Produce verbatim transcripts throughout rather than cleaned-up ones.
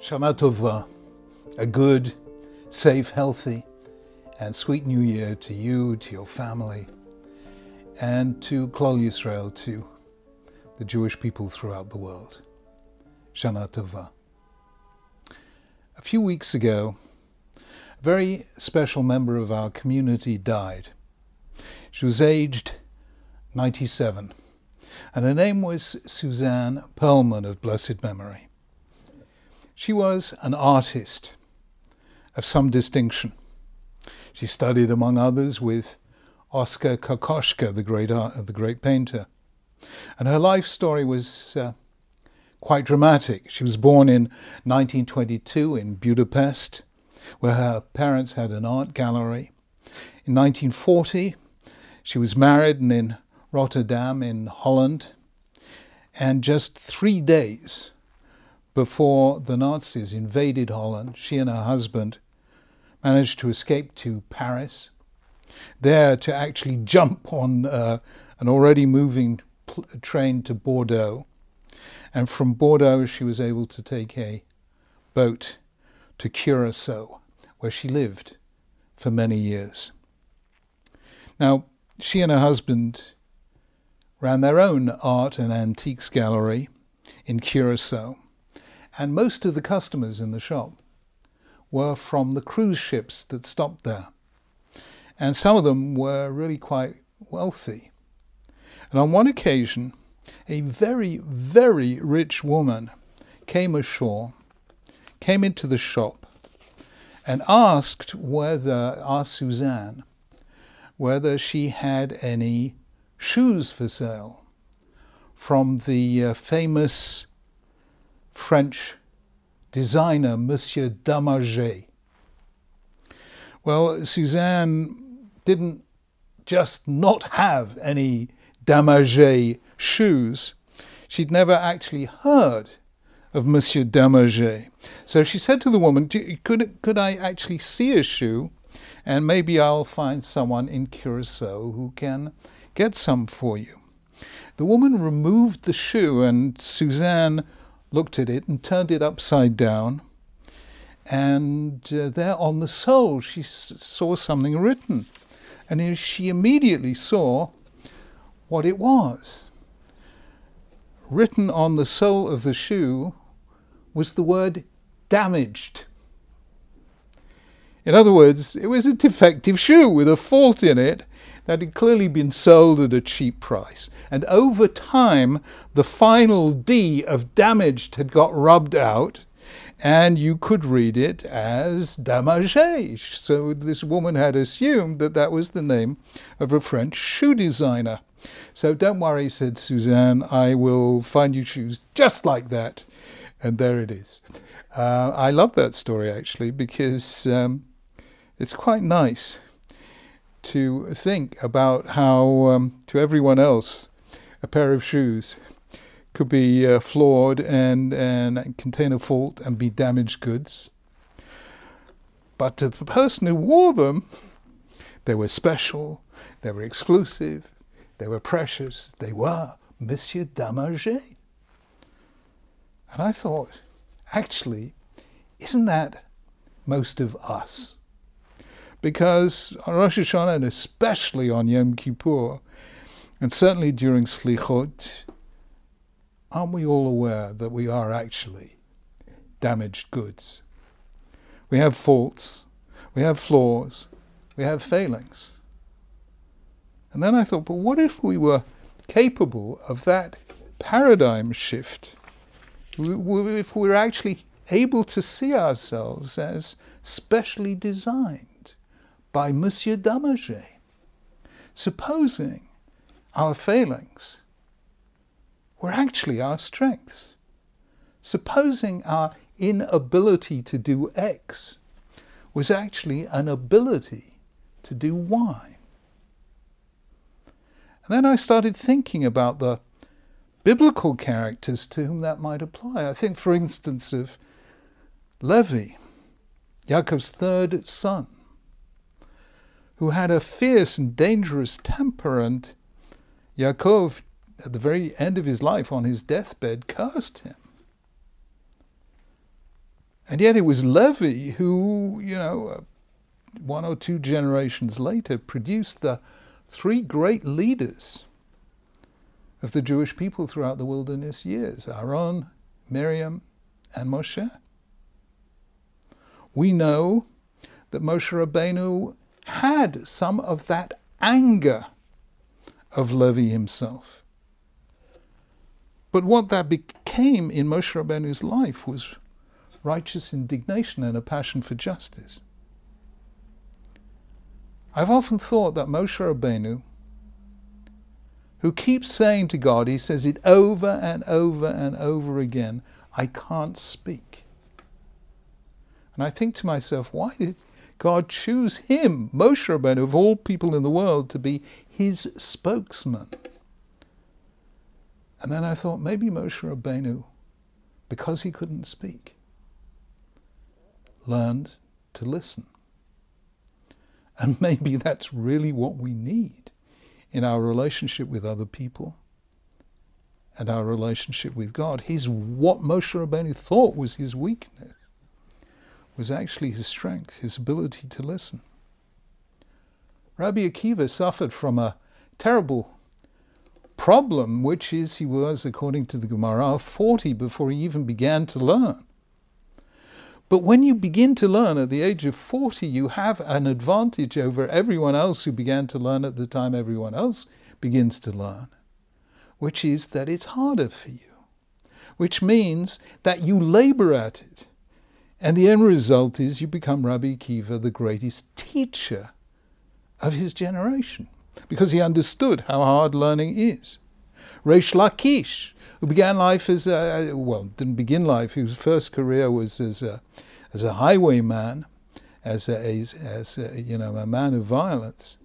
Shana Tova, a good, safe, healthy, and sweet New Year to you, to your family, and to Klal Yisrael, to the Jewish people throughout the world. Shana Tova. A few weeks ago, a very special member of our community died. She was aged ninety-seven, and her name was Suzanne Perlman of blessed memory. She was an artist of some distinction. She studied, among others, with Oskar Kokoschka, the great art, the great painter. And her life story was uh, quite dramatic. She was born in nineteen twenty-two in Budapest, where her parents had an art gallery. In nineteen forty, she was married and in Rotterdam in Holland. And just three days before the Nazis invaded Holland, she and her husband managed to escape to Paris, there to actually jump on uh, an already moving pl- train to Bordeaux. And from Bordeaux, she was able to take a boat to Curaçao, where she lived for many years. Now, she and her husband ran their own art and antiques gallery in Curaçao. And most of the customers in the shop were from the cruise ships that stopped there. And some of them were really quite wealthy. And on one occasion, a very, very rich woman came ashore, came into the shop, and asked whether, asked Suzanne, whether she had any shoes for sale from the uh, famous French designer, Monsieur Damager. Well, Suzanne didn't just not have any Damager shoes. She'd never actually heard of Monsieur Damager. So she said to the woman, could, could I actually see a shoe? And maybe I'll find someone in Curaçao who can get some for you. The woman removed the shoe, and Suzanne looked at it and turned it upside down, and uh, there on the sole she s- saw something written, and she immediately saw what it was. Written on the sole of the shoe was the word damaged. In other words, it was a defective shoe with a fault in it that had clearly been sold at a cheap price. And over time, the final D of damaged had got rubbed out, and you could read it as Damagé. So this woman had assumed that that was the name of a French shoe designer. So don't worry, said Suzanne, I will find you shoes just like that. And there it is. Uh, I love that story, actually, because um, it's quite nice to think about how, um, to everyone else, a pair of shoes could be uh, flawed and, and contain a fault and be damaged goods. But to the person who wore them, they were special, they were exclusive, they were precious, they were Monsieur Damager. And I thought, actually, isn't that most of us? Because on Rosh Hashanah, and especially on Yom Kippur, and certainly during Slichot, aren't we all aware that we are actually damaged goods? We have faults, we have flaws, we have failings. And then I thought, but what if we were capable of that paradigm shift? If we're actually able to see ourselves as specially designed by Monsieur Damager, supposing our failings were actually our strengths, supposing our inability to do X was actually an ability to do Y. And then I started thinking about the biblical characters to whom that might apply. I think, for instance, of Levi, Yaakov's third son, who had a fierce and dangerous temper, and Yaakov, at the very end of his life, on his deathbed, cursed him. And yet it was Levi who, you know, one or two generations later, produced the three great leaders of the Jewish people throughout the wilderness years, Aaron, Miriam, and Moshe. We know that Moshe Rabbeinu had some of that anger of Levi himself. But what that became in Moshe Rabbeinu's life was righteous indignation and a passion for justice. I've often thought that Moshe Rabbeinu, who keeps saying to God, he says it over and over and over again, I can't speak. And I think to myself, why did God choose him, Moshe Rabbeinu, of all people in the world, to be his spokesman? And then I thought, maybe Moshe Rabbeinu, because he couldn't speak, learned to listen. And maybe that's really what we need in our relationship with other people and our relationship with God. His, what Moshe Rabbeinu thought was his weakness was actually his strength, his ability to listen. Rabbi Akiva suffered from a terrible problem, which is he was, according to the Gemara, forty before he even began to learn. But when you begin to learn at the age of forty, you have an advantage over everyone else who began to learn at the time everyone else begins to learn, which is that it's harder for you, which means that you labor at it. And the end result is you become Rabbi Akiva, the greatest teacher of his generation, because he understood how hard learning is. Resh Lakish, who began life as a, well, didn't begin life, whose first career was as a, as a highwayman, as a, as a, you know, a man of violence,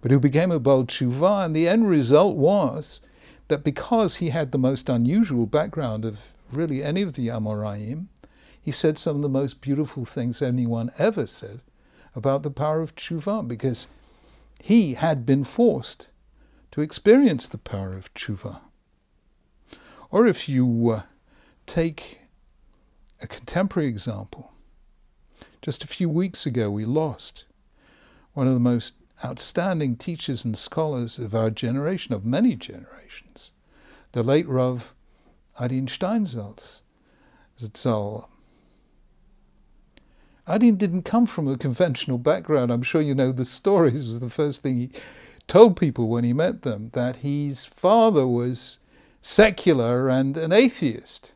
but who became a Baal Tshuva, and the end result was that because he had the most unusual background of really any of the Amoraim, he said some of the most beautiful things anyone ever said about the power of tshuva, because he had been forced to experience the power of tshuva. Or if you uh, take a contemporary example, just a few weeks ago we lost one of the most outstanding teachers and scholars of our generation, of many generations, the late Rav Adin Steinsaltz. Adin didn't come from a conventional background. I'm sure you know the stories. It was the first thing he told people when he met them, that his father was secular and an atheist.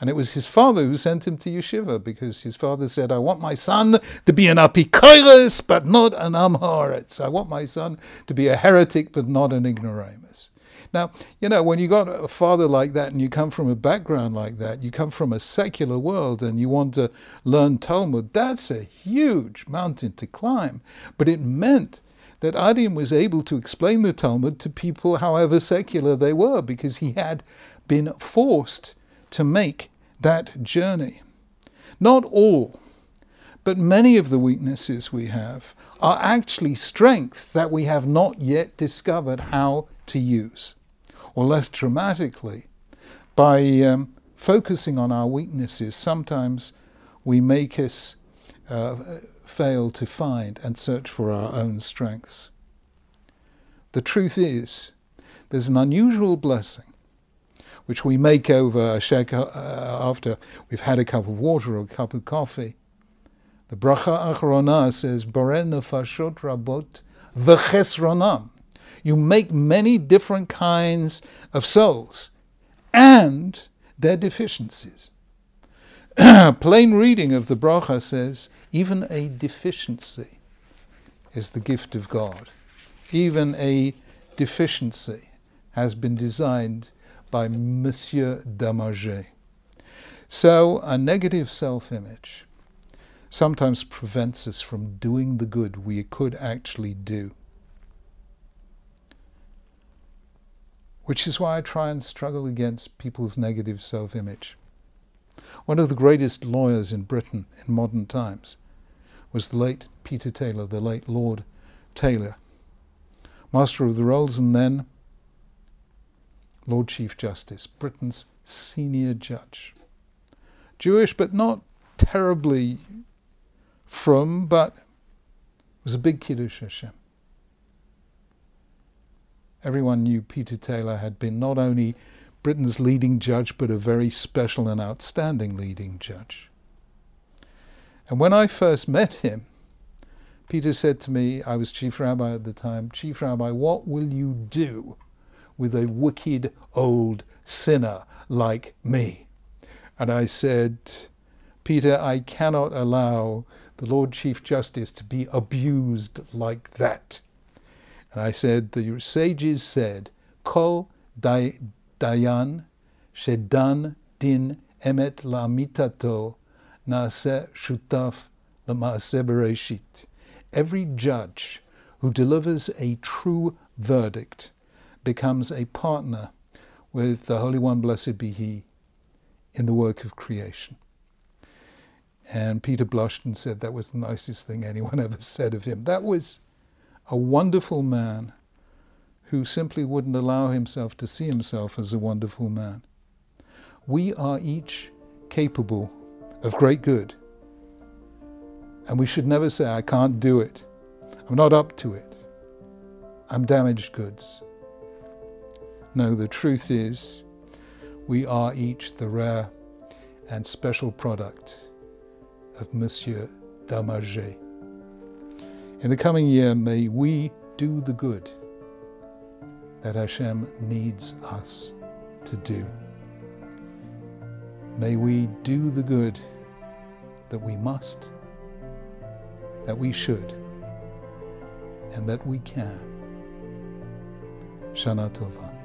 And it was his father who sent him to yeshiva, because his father said, I want my son to be an apikoros, but not an am haaretz. I want my son to be a heretic, but not an ignoramus. Now, you know, when you got a father like that and you come from a background like that, you come from a secular world and you want to learn Talmud, that's a huge mountain to climb. But it meant that Adin was able to explain the Talmud to people however secular they were, because he had been forced to make that journey. Not all, but many of the weaknesses we have are actually strengths that we have not yet discovered how to use. Or less dramatically, by um, focusing on our weaknesses, sometimes we make us uh, fail to find and search for our own strengths. The truth is, there's an unusual blessing, which we make over a shek uh, after we've had a cup of water or a cup of coffee. The bracha achrona says, Boreh nefashot rabot v'chesronam. You make many different kinds of souls and their deficiencies. Plain reading of the bracha says, even a deficiency is the gift of God. Even a deficiency has been designed by Monsieur Damager. So a negative self-image sometimes prevents us from doing the good we could actually do. Which is why I try and struggle against people's negative self-image. One of the greatest lawyers in Britain in modern times was the late Peter Taylor, the late Lord Taylor, Master of the Rolls, and then Lord Chief Justice, Britain's senior judge. Jewish, but not terribly from, but was a big Kiddush Hashem. Everyone knew Peter Taylor had been not only Britain's leading judge, but a very special and outstanding leading judge. And when I first met him, Peter said to me, I was Chief Rabbi at the time, Chief Rabbi, what will you do with a wicked old sinner like me? And I said, Peter, I cannot allow the Lord Chief Justice to be abused like that. And I said, the sages said, Kol day, Dayan, Shedan Din Emet Lamitato, Naseh Shutaf Lamaaseh Bereshit. Every judge who delivers a true verdict becomes a partner with the Holy One, blessed be He, in the work of creation. And Peter blushed and said that was the nicest thing anyone ever said of him. That was a wonderful man who simply wouldn't allow himself to see himself as a wonderful man. We are each capable of great good. And we should never say, I can't do it. I'm not up to it. I'm damaged goods. No, the truth is, we are each the rare and special product of Monsieur Damager. In the coming year, may we do the good that Hashem needs us to do. May we do the good that we must, that we should, and that we can. Shana Tova.